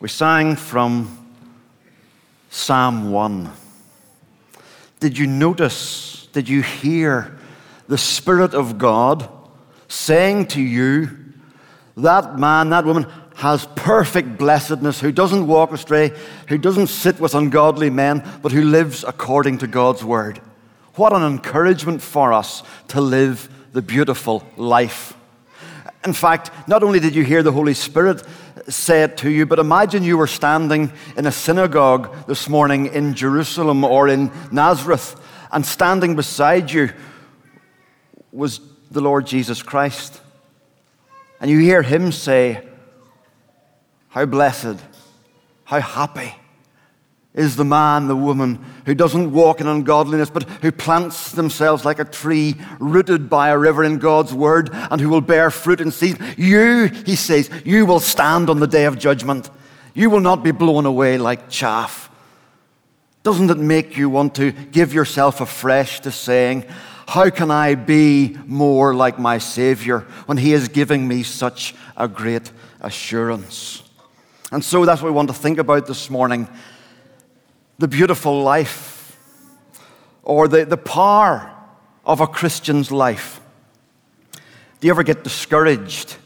We sang from Psalm 1. Did you notice, did you hear the Spirit of God saying to you, that man, that woman has perfect blessedness, who doesn't walk astray, who doesn't sit with ungodly men, but who lives according to God's word? What an encouragement for us to live the beautiful life. In fact, not only did you hear the Holy Spirit say it to you, but imagine you were standing in a synagogue this morning in Jerusalem or in Nazareth, and standing beside you was the Lord Jesus Christ. And you hear him say, how blessed, how happy is the man, the woman who doesn't walk in ungodliness, but who plants themselves like a tree rooted by a river in God's word, and who will bear fruit in season. You, he says, you will stand on the day of judgment. You will not be blown away like chaff. Doesn't it make you want to give yourself afresh to saying, how can I be more like my Savior when he is giving me such a great assurance? And so that's what we want to think about this morning. The beautiful life, or the power of a Christian's life. Do you ever get discouraged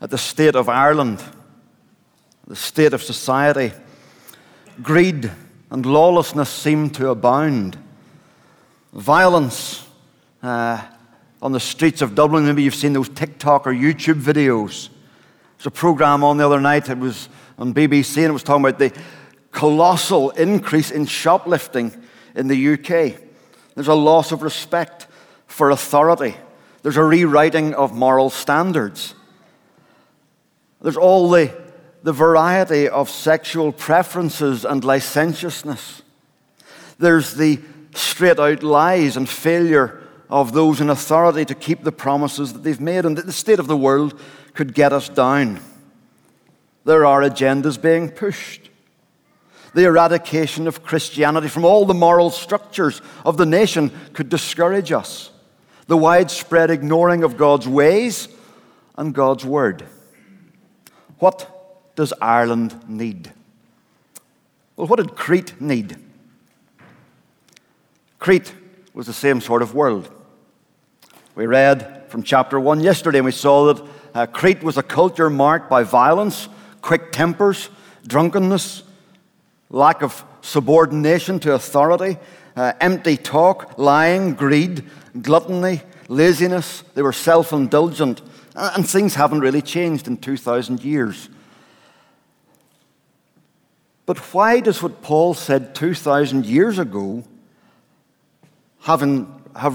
at the state of Ireland, the state of society? Greed and lawlessness seem to abound. Violence on the streets of Dublin. Maybe you've seen those TikTok or YouTube videos. There's a program on the other night, it was on BBC, and it was talking about the colossal increase in shoplifting in the UK. There's a loss of respect for authority. There's a rewriting of moral standards. There's all the variety of sexual preferences and licentiousness. There's the straight-out lies and failure of those in authority to keep the promises that they've made. And the state of the world could get us down. There are agendas being pushed. The eradication of Christianity from all the moral structures of the nation could discourage us. The widespread ignoring of God's ways and God's word. What does Ireland need? Well, what did Crete need? Crete was the same sort of world. We read from chapter 1 yesterday, and we saw that Crete was a culture marked by violence, quick tempers, drunkenness, lack of subordination to authority, empty talk, lying, greed, gluttony, laziness. They were self-indulgent, and things haven't really changed in 2,000 years. But why does what Paul said 2,000 years ago have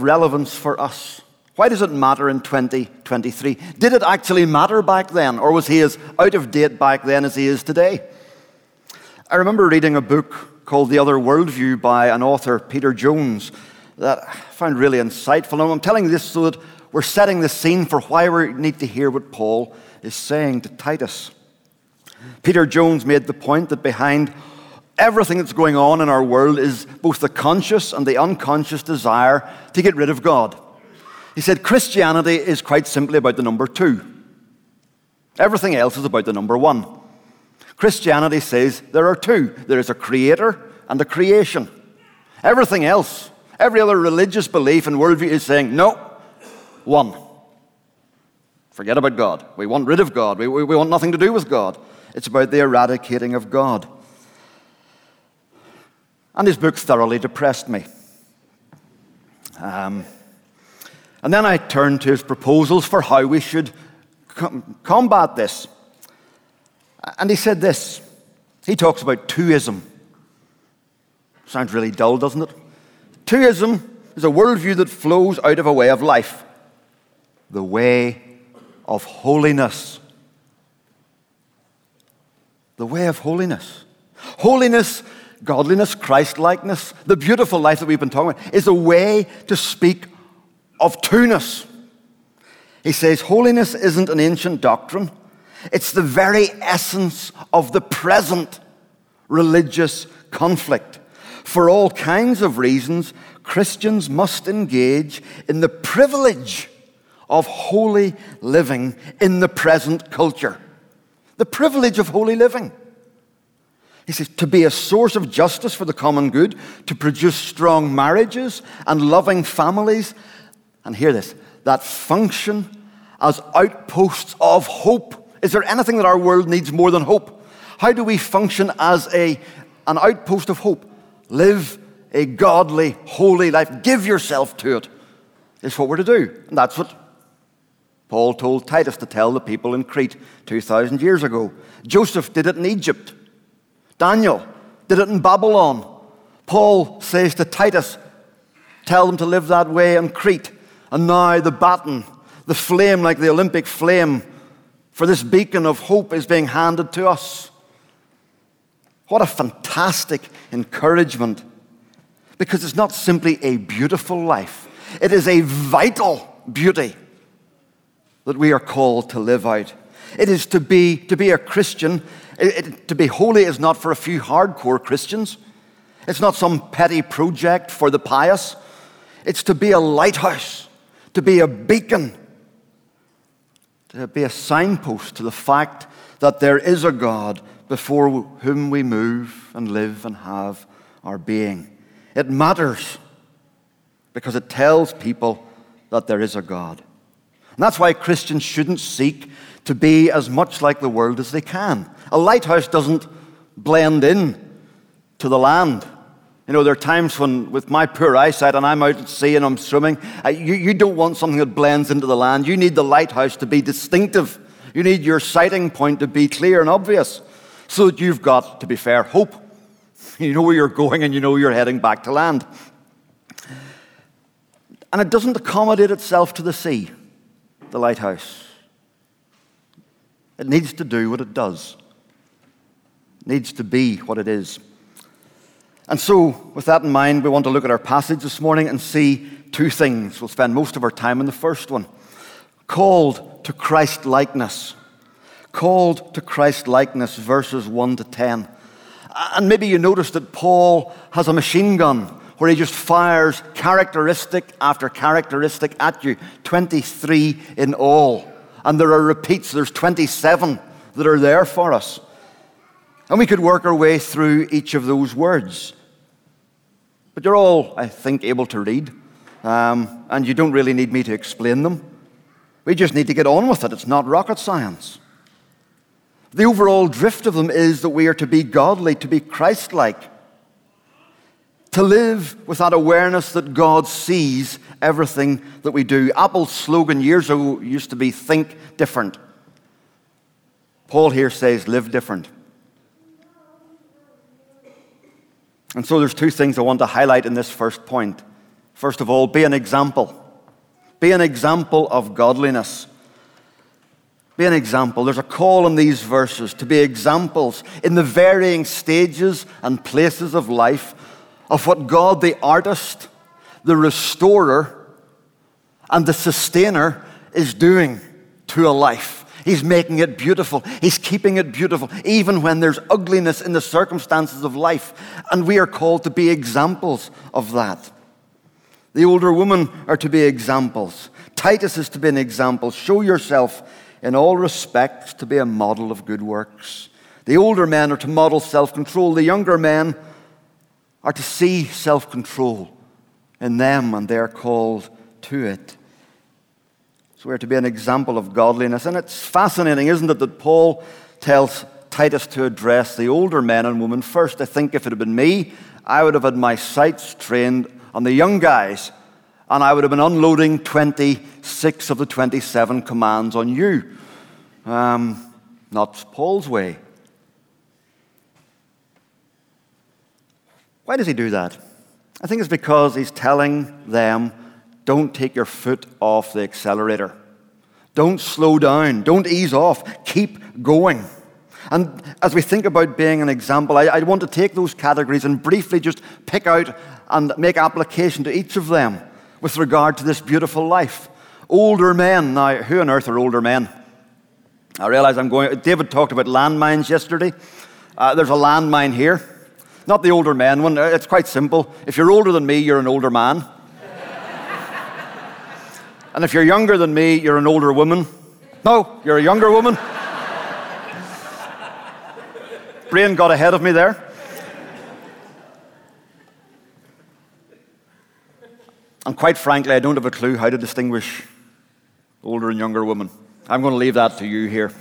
relevance for us? Why does it matter in 2023? Did it actually matter back then, or was he as out of date back then as he is today? I remember reading a book called The Other Worldview by an author, Peter Jones, that I found really insightful. And I'm telling this so that we're setting the scene for why we need to hear what Paul is saying to Titus. Peter Jones made the point that behind everything that's going on in our world is both the conscious and the unconscious desire to get rid of God. He said Christianity is quite simply about the number 2. Everything else is about the number 1. Christianity says there are 2. There is a creator and a creation. Everything else, every other religious belief and worldview is saying, no, 1. Forget about God. We want rid of God. We want nothing to do with God. It's about the eradicating of God. And his book thoroughly depressed me. And then I turned to his proposals for how we should combat this. And he said this. He talks about twoism. Sounds really dull, doesn't it? Twoism is a worldview that flows out of a way of life. The way of holiness. The way of holiness. Holiness, godliness, Christ-likeness, the beautiful life that we've been talking about, is a way to speak of two-ness. He says holiness isn't an ancient doctrine. It's the very essence of the present religious conflict. For all kinds of reasons, Christians must engage in the privilege of holy living in the present culture. The privilege of holy living. He says, to be a source of justice for the common good, to produce strong marriages and loving families, and hear this, that function as outposts of hope. Is there anything that our world needs more than hope? How do we function as an outpost of hope? Live a godly, holy life. Give yourself to it. It's what we're to do. And that's what Paul told Titus to tell the people in Crete 2,000 years ago. Joseph did it in Egypt. Daniel did it in Babylon. Paul says to Titus, tell them to live that way in Crete. And now the baton, the flame like the Olympic flame for this beacon of hope is being handed to us. What a fantastic encouragement. Because it's not simply a beautiful life. It is a vital beauty that we are called to live out. It is to be a Christian. To be holy is not for a few hardcore Christians. It's not some petty project for the pious. It's to be a lighthouse, to be a beacon, to be a signpost to the fact that there is a God before whom we move and live and have our being. It matters because it tells people that there is a God. And that's why Christians shouldn't seek to be as much like the world as they can. A lighthouse doesn't blend in to the land. You know, there are times when, with my poor eyesight, and I'm out at sea and I'm swimming, you don't want something that blends into the land. You need the lighthouse to be distinctive. You need your sighting point to be clear and obvious so that you've got, to be fair, hope. You know where you're going and you know you're heading back to land. And it doesn't accommodate itself to the sea, the lighthouse. It needs to do what it does. It needs to be what it is. And so, with that in mind, we want to look at our passage this morning and see two things. We'll spend most of our time on the first one. Called to Christ-likeness. Called to Christ-likeness, verses 1 to 10. And maybe you notice that Paul has a machine gun where he just fires characteristic after characteristic at you, 23 in all. And there are repeats. There's 27 that are there for us. And we could work our way through each of those words. But you're all, I think, able to read. And you don't really need me to explain them. We just need to get on with it. It's not rocket science. The overall drift of them is that we are to be godly, to be Christ-like. To live with that awareness that God sees everything that we do. Apple's slogan years ago used to be, think different. Paul here says, live different. And so there's two things I want to highlight in this first point. First of all, be an example. Be an example of godliness. Be an example. There's a call in these verses to be examples in the varying stages and places of life of what God, the artist, the restorer, and the sustainer is doing to a life. He's making it beautiful. He's keeping it beautiful, even when there's ugliness in the circumstances of life. And we are called to be examples of that. The older women are to be examples. Titus is to be an example. Show yourself in all respects to be a model of good works. The older men are to model self-control. The younger men are to see self-control in them, and they're called to it. So we're to be an example of godliness. And it's fascinating, isn't it, that Paul tells Titus to address the older men and women first. I think if it had been me, I would have had my sights trained on the young guys, and I would have been unloading 26 of the 27 commands on you. Not Paul's way. Why does he do that? I think it's because he's telling them, don't take your foot off the accelerator. Don't slow down. Don't ease off. Keep going. And as we think about being an example, I want to take those categories and briefly just pick out and make application to each of them with regard to this beautiful life. Older men. Now, who on earth are older men? I realize David talked about landmines yesterday. There's a landmine here. Not the older men one. It's quite simple. If you're older than me, you're an older man. And if you're younger than me, you're an older woman. No, you're a younger woman. Brain got ahead of me there. And quite frankly, I don't have a clue how to distinguish older and younger women. I'm going to leave that to you here.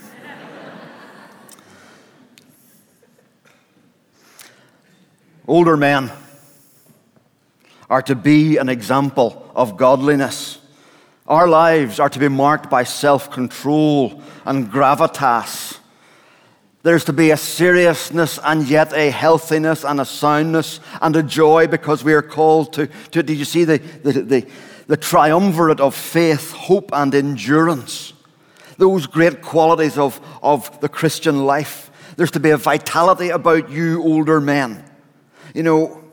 Older men are to be an example of godliness. Our lives are to be marked by self-control and gravitas. There's to be a seriousness and yet a healthiness and a soundness and a joy, because we are called to did you see the triumvirate of faith, hope, and endurance? Those great qualities of the Christian life. There's to be a vitality about you, older men. You know,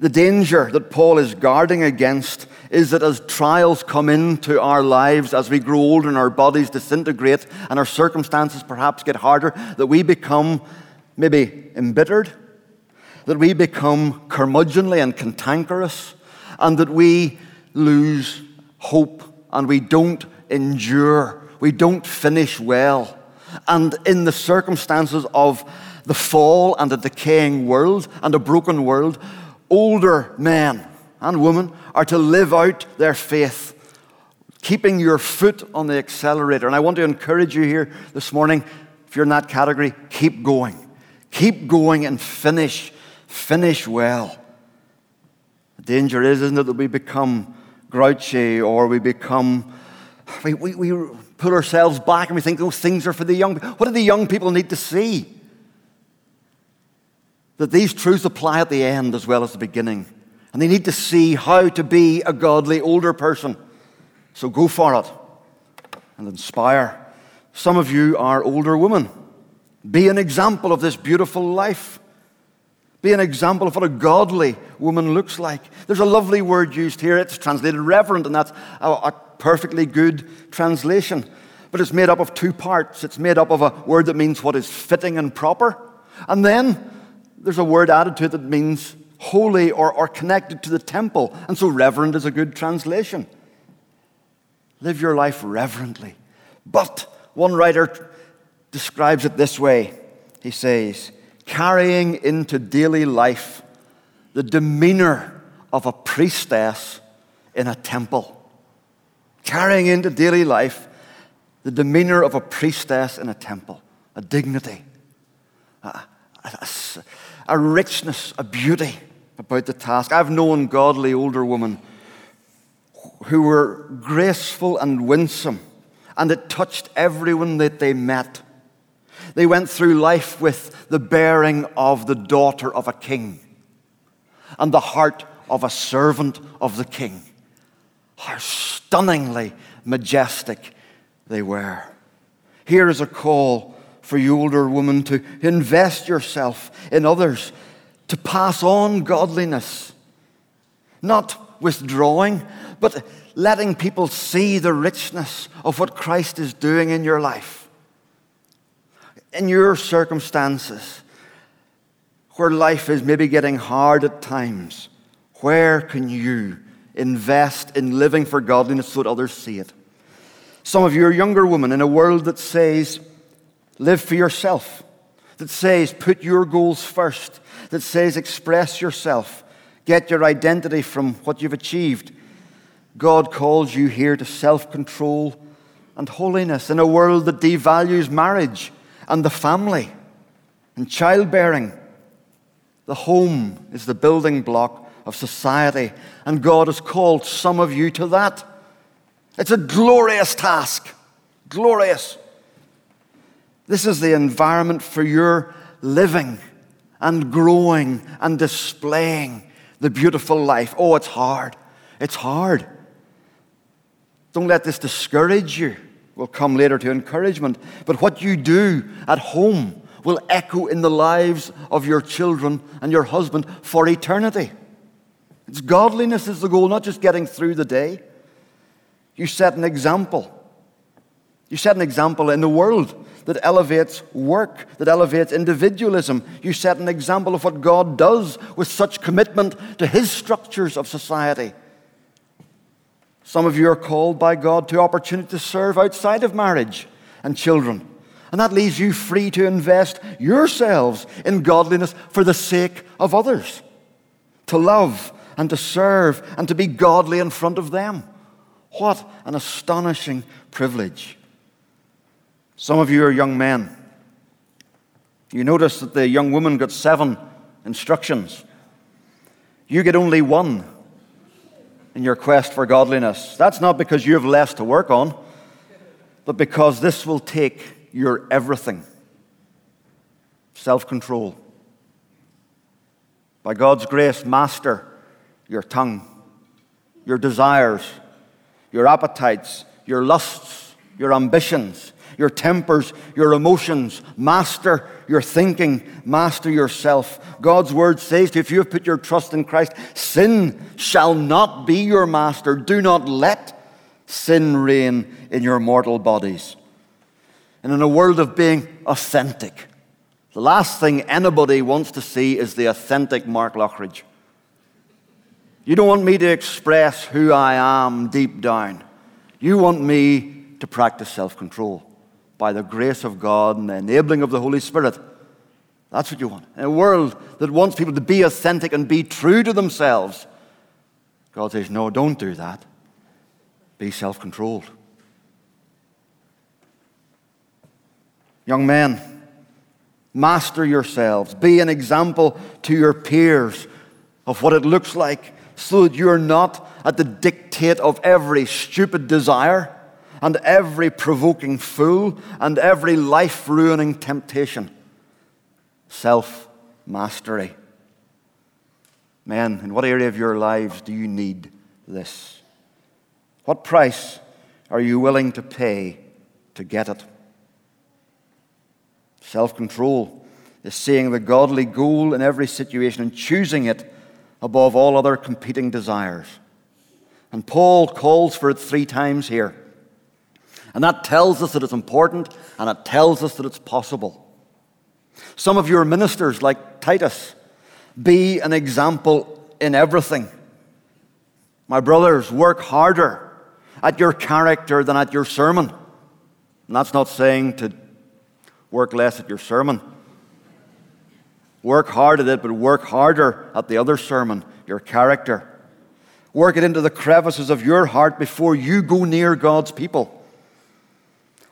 the danger that Paul is guarding against is that as trials come into our lives, as we grow older and our bodies disintegrate and our circumstances perhaps get harder, that we become maybe embittered, that we become curmudgeonly and cantankerous, and that we lose hope and we don't endure, we don't finish well. And in the circumstances of the fall and a decaying world and a broken world, older men and women are to live out their faith, keeping your foot on the accelerator. And I want to encourage you here this morning, if you're in that category, keep going. Keep going and finish well. The danger is, isn't it, that we become grouchy, or we pull ourselves back and we think those things are for the young people. What do the young people need to see? That these truths apply at the end as well as the beginning. And they need to see how to be a godly older person. So go for it and inspire. Some of you are older women. Be an example of this beautiful life. Be an example of what a godly woman looks like. There's a lovely word used here. It's translated reverent, and that's a perfectly good translation. But it's made up of two parts. It's made up of a word that means what is fitting and proper. And then there's a word added to it that means holy or connected to the temple. And so reverent is a good translation. Live your life reverently. But one writer describes it this way. He says, carrying into daily life the demeanor of a priestess in a temple. Carrying into daily life the demeanor of a priestess in a temple. A dignity. A richness, a beauty about the task. I've known godly older women who were graceful and winsome, and it touched everyone that they met. They went through life with the bearing of the daughter of a king and the heart of a servant of the king. How stunningly majestic they were. Here is a call for you older women to invest yourself in others, to pass on godliness, not withdrawing, but letting people see the richness of what Christ is doing in your life. In your circumstances, where life is maybe getting hard at times, where can you invest in living for godliness so that others see it? Some of you are younger women in a world that says, live for yourself, that says put your goals first, that says express yourself, get your identity from what you've achieved. God calls you here to self-control and holiness in a world that devalues marriage and the family and childbearing. The home is the building block of society, and God has called some of you to that. It's a glorious task, glorious. This is the environment for your living and growing and displaying the beautiful life. Oh, it's hard. It's hard. Don't let this discourage you. We'll come later to encouragement. But what you do at home will echo in the lives of your children and your husband for eternity. It's godliness is the goal, not just getting through the day. You set an example. You set an example in the world that elevates work, that elevates individualism. You set an example of what God does with such commitment to his structures of society. Some of you are called by God to opportunity to serve outside of marriage and children, And that leaves you free to invest yourselves in godliness for the sake of others, to love and to serve and to be godly in front of them. What an astonishing privilege. Some of you are young men. You notice that the young woman got 7 instructions. You get only 1 in your quest for godliness. That's not because you have less to work on, but because this will take your everything. Self-control. By God's grace, master your tongue, your desires, your appetites, your lusts, your ambitions, your tempers, your emotions. Master your thinking. Master yourself. God's word says to you, if you have put your trust in Christ, sin shall not be your master. Do not let sin reign in your mortal bodies. And in a world of being authentic, the last thing anybody wants to see is the authentic Mark Loughridge. You don't want me to express who I am deep down. You want me to practice self-control by the grace of God and the enabling of the Holy Spirit. That's what you want. In a world that wants people to be authentic and be true to themselves, God says, no, don't do that. Be self-controlled. Young men, master yourselves. Be an example to your peers of what it looks like so that you're not at the dictate of every stupid desire and every provoking fool and every life-ruining temptation. Self-mastery. Men, in what area of your lives do you need this? What price are you willing to pay to get it? Self-control is seeing the godly goal in every situation and choosing it above all other competing desires. And Paul calls for it 3 times here. And that tells us that it's important, and it tells us that it's possible. Some of your ministers, like Titus, be an example in everything. My brothers, work harder at your character than at your sermon. And that's not saying to work less at your sermon. Work hard at it, but work harder at the other sermon, your character. Work it into the crevices of your heart before you go near God's people.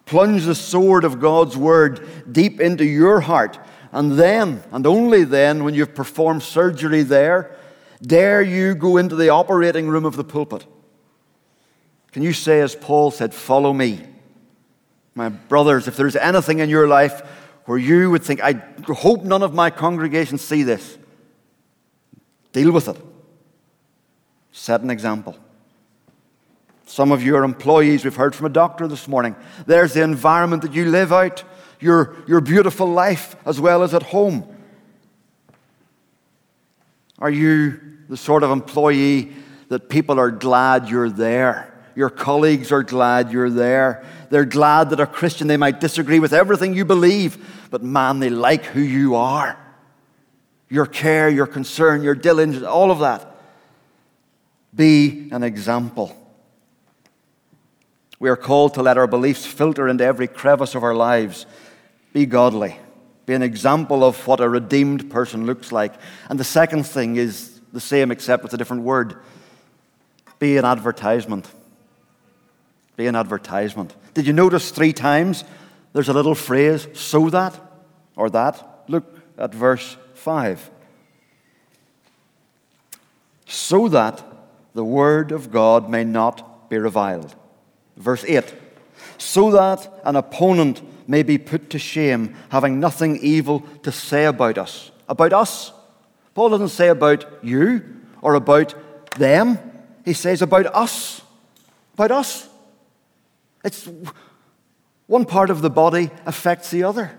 Plunge the sword of God's word deep into your heart. And then, and only then, when you've performed surgery there, dare you go into the operating room of the pulpit. Can you say, as Paul said, follow me? My brothers, if there's anything in your life where you would think, I hope none of my congregation see this, deal with it. Set an example. Some of your employees, we've heard from a doctor this morning. There's the environment that you live out, your beautiful life as well as at home. Are you the sort of employee that people are glad you're there? Your colleagues are glad you're there. They're glad that a Christian, they might disagree with everything you believe, but man, they like who you are. Your care, your concern, your diligence, all of that. Be an example. We are called to let our beliefs filter into every crevice of our lives. Be godly. Be an example of what a redeemed person looks like. And the second thing is the same except with a different word. Be an advertisement. Be an advertisement. Did you notice 3 times there's a little phrase, so that, or that? Look at verse 5. So that the word of God may not be reviled. Verse 8. So that an opponent may be put to shame, having nothing evil to say about us. About us? Paul doesn't say about you or about them. He says about us. About us. It's one part of the body affects the other.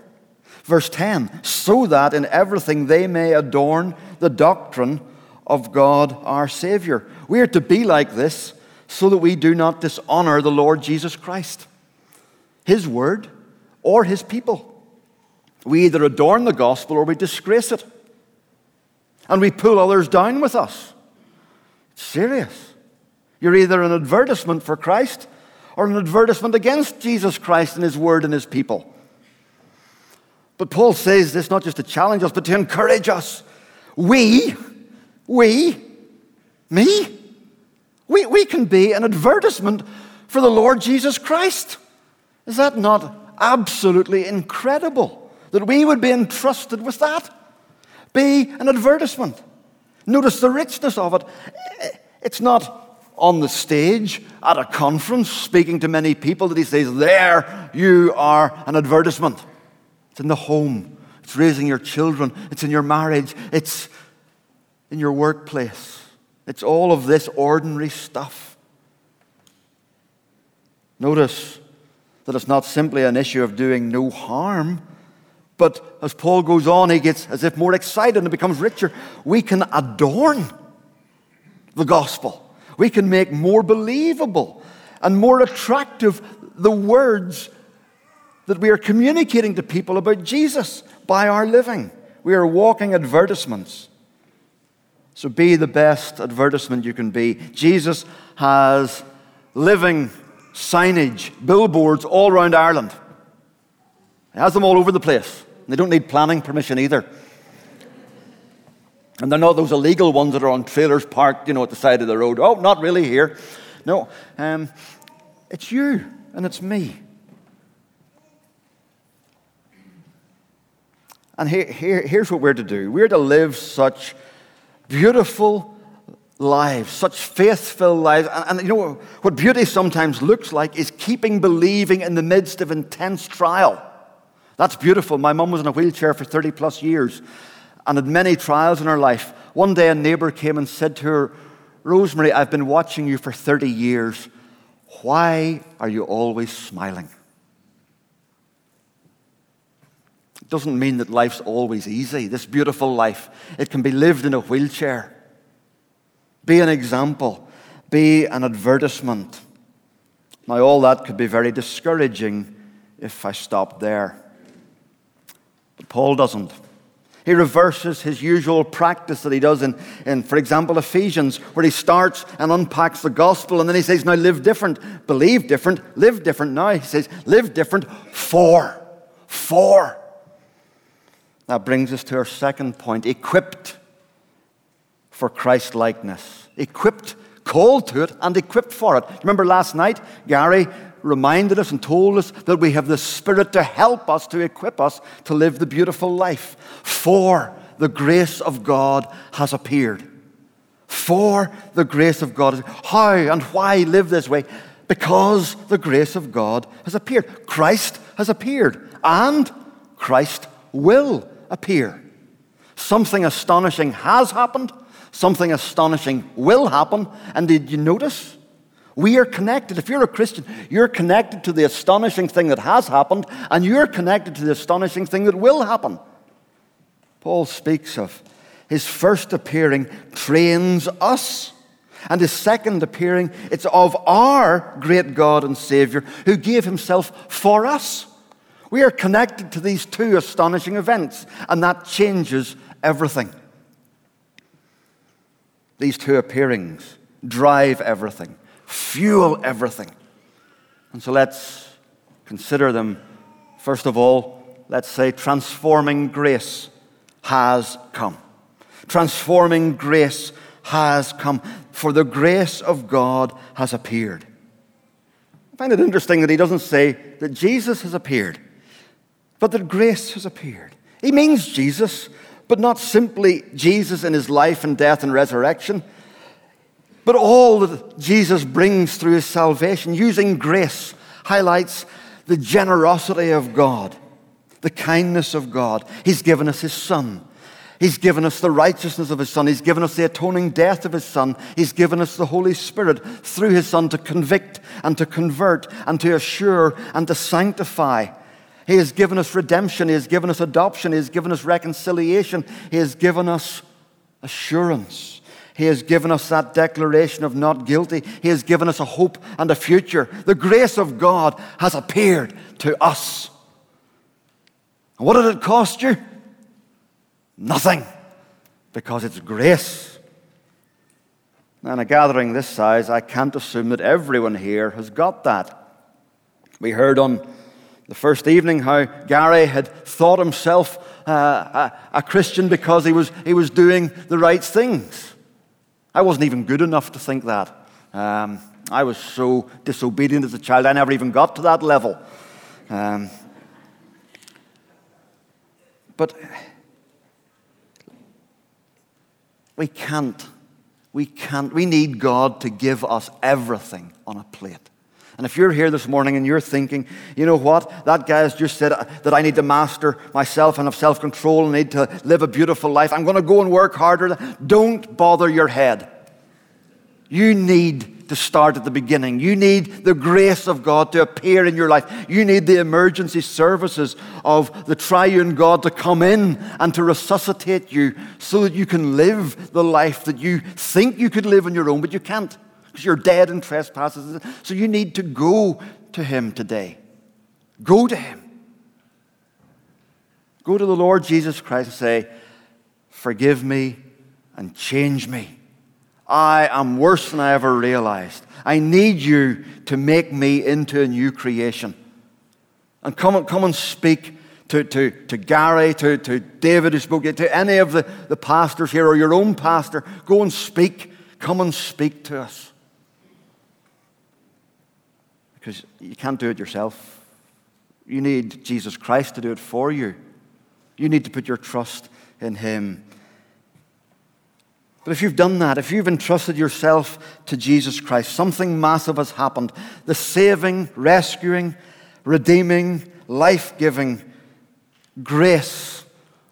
Verse 10, so that in everything they may adorn the doctrine of God our Savior. We are to be like this so that we do not dishonor the Lord Jesus Christ, His word, or His people. We either adorn the gospel or we disgrace it. And we pull others down with us. It's serious. You're either an advertisement for Christ or an advertisement against Jesus Christ and His word and His people. But Paul says this not just to challenge us, but to encourage us. We can be an advertisement for the Lord Jesus Christ. Is that not absolutely incredible? That we would be entrusted with that. Be an advertisement. Notice the richness of it. It's not on the stage at a conference speaking to many people that he says, there, you are an advertisement. It's in the home. It's raising your children. It's in your marriage. It's in your workplace. It's all of this ordinary stuff. Notice that it's not simply an issue of doing no harm, but as Paul goes on, he gets as if more excited and becomes richer. We can adorn the gospel. We can make more believable and more attractive the words that we are communicating to people about Jesus by our living. We are walking advertisements. So be the best advertisement you can be. Jesus has living signage, billboards all around Ireland. He has them all over the place. They don't need planning permission either. And they're not those illegal ones that are on trailers parked, at the side of the road. Oh, not really here. No, it's you and it's me. And here's what we're to do. We're to live such beautiful lives, such faithful lives. And what beauty sometimes looks like is keeping believing in the midst of intense trial. That's beautiful. My mum was in a wheelchair for 30 plus years and had many trials in her life. One day a neighbor came and said to her, Rosemary, I've been watching you for 30 years. Why are you always smiling? Doesn't mean that life's always easy. This beautiful life, it can be lived in a wheelchair. Be an example. Be an advertisement. Now, all that could be very discouraging if I stopped there. But Paul doesn't. He reverses his usual practice that he does in, for example, Ephesians, where he starts and unpacks the gospel, and then he says, now live different, believe different, live different. Now he says, live different for. That brings us to our second point, equipped for Christ-likeness. Equipped, called to it, and equipped for it. Remember last night, Gary reminded us and told us that we have the Spirit to help us, to equip us to live the beautiful life. For the grace of God has appeared. For the grace of God. How and why live this way? Because the grace of God has appeared. Christ has appeared, and Christ will appear. Something astonishing has happened. Something astonishing will happen. And did you notice? We are connected. If you're a Christian, you're connected to the astonishing thing that has happened, and you're connected to the astonishing thing that will happen. Paul speaks of his first appearing trains us, and his second appearing, it's of our great God and Savior who gave himself for us. We are connected to these two astonishing events, and that changes everything. These two appearings drive everything, fuel everything. And so let's consider them. First of all, let's say transforming grace has come. Transforming grace has come, for the grace of God has appeared. I find it interesting that he doesn't say that Jesus has appeared, but that grace has appeared. He means Jesus, but not simply Jesus in his life and death and resurrection, but all that Jesus brings through his salvation. Using grace highlights the generosity of God, the kindness of God. He's given us his Son. He's given us the righteousness of his Son. He's given us the atoning death of his Son. He's given us the Holy Spirit through his Son to convict and to convert and to assure and to sanctify. He has given us redemption. He has given us adoption. He has given us reconciliation. He has given us assurance. He has given us that declaration of not guilty. He has given us a hope and a future. The grace of God has appeared to us. And what did it cost you? Nothing, because it's grace. Now, in a gathering this size, I can't assume that everyone here has got that. We heard on the first evening how Gary had thought himself a Christian because he was doing the right things. I wasn't even good enough to think that. I was so disobedient as a child, I never even got to that level. But we can't. We need God to give us everything on a plate. And if you're here this morning and you're thinking, you know what, that guy has just said that I need to master myself and have self-control and need to live a beautiful life, I'm going to go and work harder. Don't bother your head. You need to start at the beginning. You need the grace of God to appear in your life. You need the emergency services of the triune God to come in and to resuscitate you so that you can live the life that you think you could live on your own, but you can't because you're dead in trespasses. So you need to go to him today. Go to him. Go to the Lord Jesus Christ and say, forgive me and change me. I am worse than I ever realized. I need you to make me into a new creation. And come and speak to Gary, to David who spoke, to any of the pastors here or your own pastor. Go and speak. Come and speak to us. Because you can't do it yourself. You need Jesus Christ to do it for you. You need to put your trust in him. But if you've done that, if you've entrusted yourself to Jesus Christ, something massive has happened. The saving, rescuing, redeeming, life-giving grace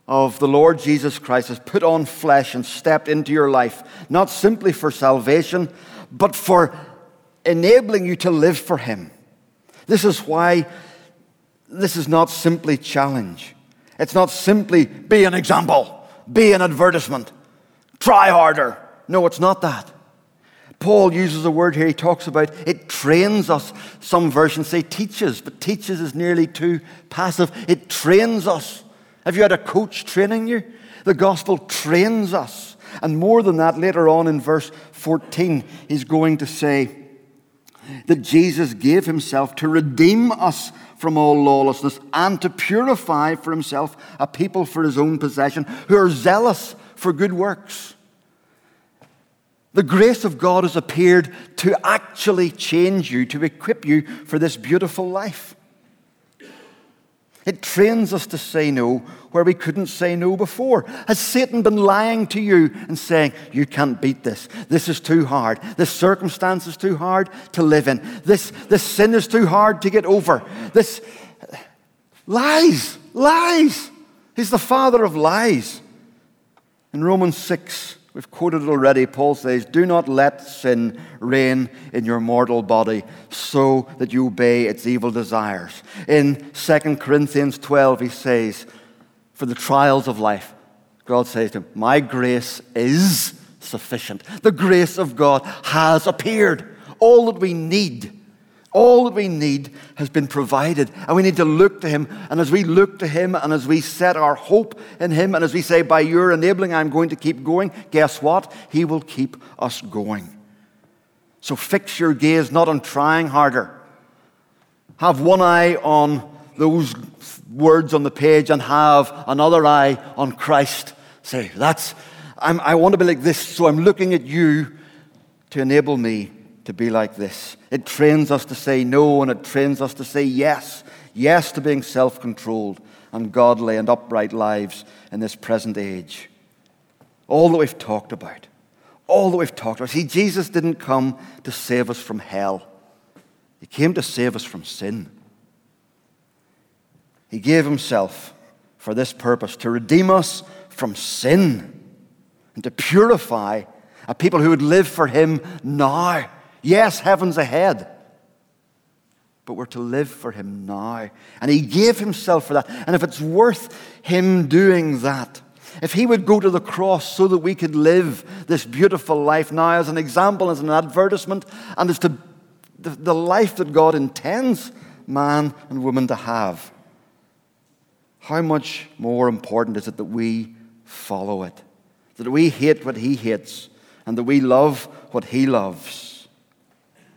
of the Lord Jesus Christ has put on flesh and stepped into your life, not simply for salvation, but for enabling you to live for him. This is why this is not simply challenge. It's not simply be an example, be an advertisement. Try harder. No, it's not that. Paul uses a word here. He talks about it trains us. Some versions say teaches, but teaches is nearly too passive. It trains us. Have you had a coach training you? The gospel trains us. And more than that, later on in verse 14, he's going to say that Jesus gave himself to redeem us from all lawlessness and to purify for himself a people for his own possession who are zealous for good works. The grace of God has appeared to actually change you, to equip you for this beautiful life. It trains us to say no where we couldn't say no before. Has Satan been lying to you and saying, you can't beat this. This is too hard. This circumstance is too hard to live in. This sin is too hard to get over. This lies. He's the father of lies. In Romans 6, we've quoted it already, Paul says, do not let sin reign in your mortal body so that you obey its evil desires. In 2 Corinthians 12, he says, for the trials of life, God says to him, my grace is sufficient. The grace of God has appeared. All that we need has been provided, and we need to look to him. And as we look to him, and as we set our hope in him, and as we say, by your enabling, I'm going to keep going, guess what? He will keep us going. So fix your gaze not on trying harder. Have one eye on those words on the page and have another eye on Christ. Say, I want to be like this, so I'm looking at you to enable me to be like this. It trains us to say no, and it trains us to say yes. Yes to being self-controlled and godly and upright lives in this present age. All that we've talked about. See, Jesus didn't come to save us from hell. He came to save us from sin. He gave himself for this purpose, to redeem us from sin and to purify a people who would live for him now. Yes, heaven's ahead, but we're to live for him now. And he gave himself for that. And if it's worth him doing that, if he would go to the cross so that we could live this beautiful life now as an example, as an advertisement, and as to the life that God intends man and woman to have, how much more important is it that we follow it, that we hate what he hates, and that we love what he loves?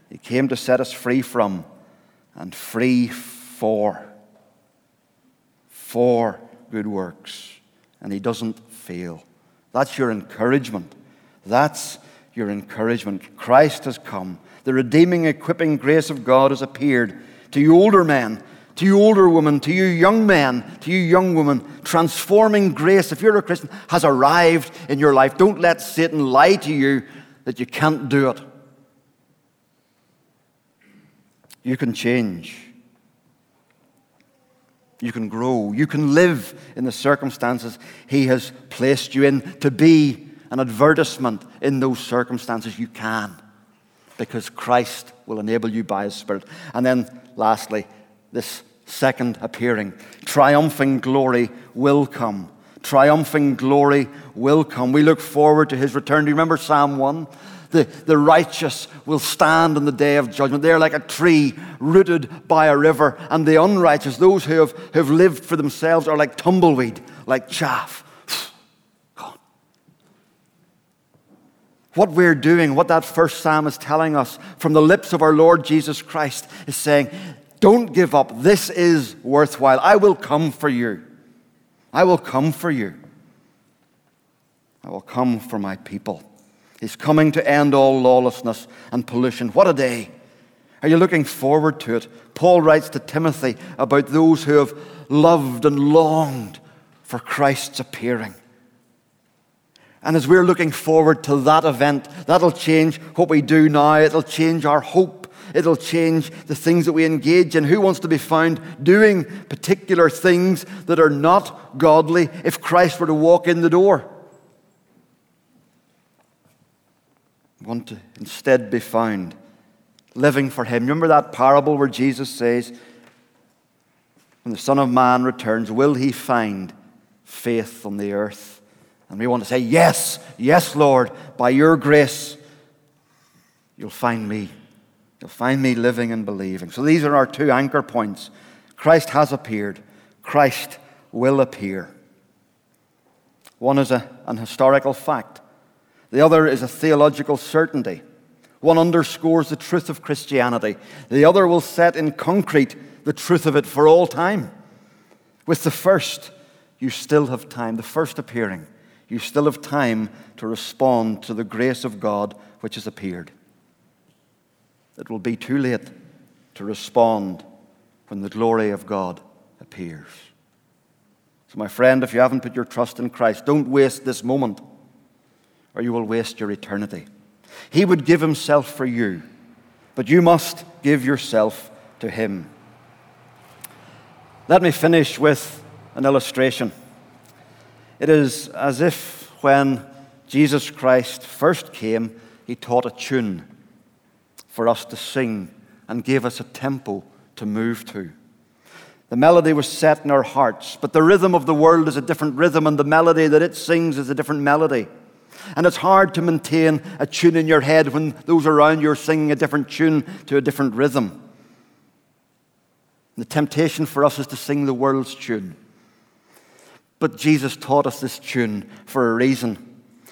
He came to set us free from and free for. for good works. And he doesn't fail. That's your encouragement. That's your encouragement. Christ has come. The redeeming, equipping grace of God has appeared to you older men, to you older women, to you young men, to you young women. Transforming grace, if you're a Christian, has arrived in your life. Don't let Satan lie to you that you can't do it. You can change. You can grow. You can live in the circumstances he has placed you in. To be an advertisement in those circumstances, you can, because Christ will enable you by his Spirit. And then lastly, this second appearing, triumphing glory will come. Triumphing glory will come. We look forward to his return. Do you remember Psalm 1? The righteous will stand on the day of judgment. They are like a tree rooted by a river. And the unrighteous, those who have lived for themselves, are like tumbleweed, like chaff. God. What we're doing, what that first psalm is telling us from the lips of our Lord Jesus Christ, is saying, don't give up. This is worthwhile. I will come for you. I will come for you. I will come for my people. He's coming to end all lawlessness and pollution. What a day. Are you looking forward to it? Paul writes to Timothy about those who have loved and longed for Christ's appearing. And as we're looking forward to that event, that'll change what we do now. It'll change our hope. It'll change the things that we engage in. Who wants to be found doing particular things that are not godly if Christ were to walk in the door? Want to instead be found living for him. Remember that parable where Jesus says, when the Son of Man returns, will he find faith on the earth? And we want to say, yes, yes, Lord, by your grace, you'll find me. You'll find me living and believing. So these are our two anchor points. Christ has appeared. Christ will appear. One is an historical fact. The other is a theological certainty. One underscores the truth of Christianity. The other will set in concrete the truth of it for all time. With the first, you still have time. The first appearing, you still have time to respond to the grace of God which has appeared. It will be too late to respond when the glory of God appears. So my friend, if you haven't put your trust in Christ, don't waste this moment, or you will waste your eternity. He would give himself for you, but you must give yourself to him. Let me finish with an illustration. It is as if when Jesus Christ first came, he taught a tune for us to sing and gave us a tempo to move to. The melody was set in our hearts, but the rhythm of the world is a different rhythm, and the melody that it sings is a different melody. And it's hard to maintain a tune in your head when those around you are singing a different tune to a different rhythm. The temptation for us is to sing the world's tune. But Jesus taught us this tune for a reason.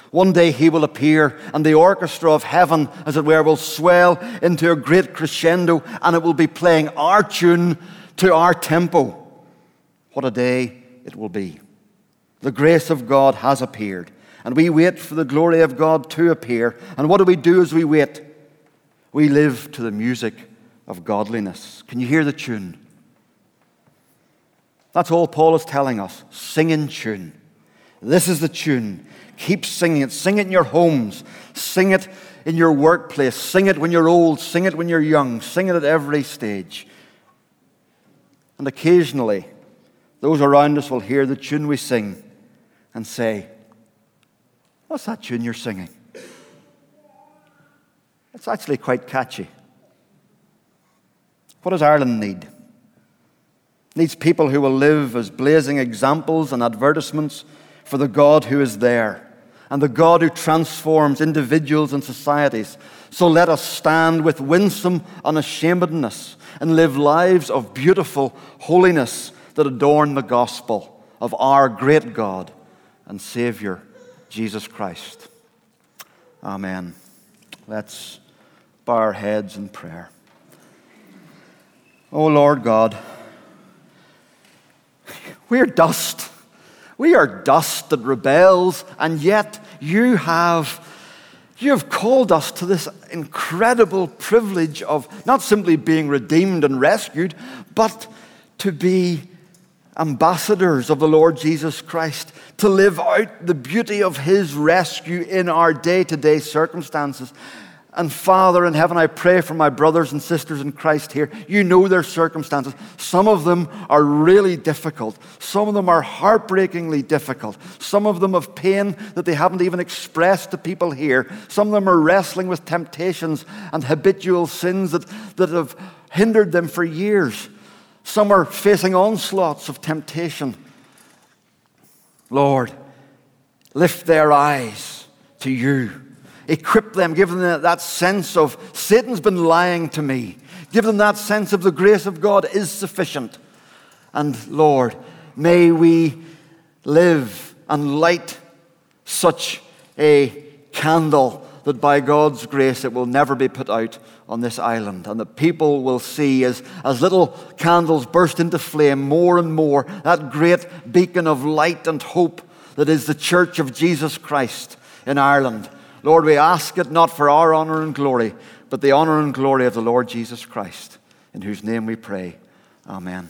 One day he will appear, and the orchestra of heaven, as it were, will swell into a great crescendo, and it will be playing our tune to our tempo. What a day it will be. The grace of God has appeared. And we wait for the glory of God to appear. And what do we do as we wait? We live to the music of godliness. Can you hear the tune? That's all Paul is telling us. Sing in tune. This is the tune. Keep singing it. Sing it in your homes. Sing it in your workplace. Sing it when you're old. Sing it when you're young. Sing it at every stage. And occasionally, those around us will hear the tune we sing and say, what's that tune you're singing? It's actually quite catchy. What does Ireland need? It needs people who will live as blazing examples and advertisements for the God who is there and the God who transforms individuals and societies. So let us stand with winsome unashamedness and live lives of beautiful holiness that adorn the gospel of our great God and Savior, Jesus Christ. Amen. Let's bow our heads in prayer. Oh Lord God, We're dust. We are dust that rebels, and yet you have called us to this incredible privilege of not simply being redeemed and rescued, but to be ambassadors of the Lord Jesus Christ, to live out the beauty of his rescue in our day-to-day circumstances. And Father in heaven, I pray for my brothers and sisters in Christ here. You know their circumstances. Some of them are really difficult. Some of them are heartbreakingly difficult. Some of them have pain that they haven't even expressed to people here. Some of them are wrestling with temptations and habitual sins that have hindered them for years. Some are facing onslaughts of temptation. Lord, lift their eyes to you. Equip them, give them that sense of Satan's been lying to me. Give them that sense of the grace of God is sufficient. And Lord, may we live and light such a candle that by God's grace it will never be put out on this island. And the people will see as little candles burst into flame more and more, that great beacon of light and hope that is the Church of Jesus Christ in Ireland. Lord, we ask it not for our honor and glory, but the honor and glory of the Lord Jesus Christ, in whose name we pray. Amen.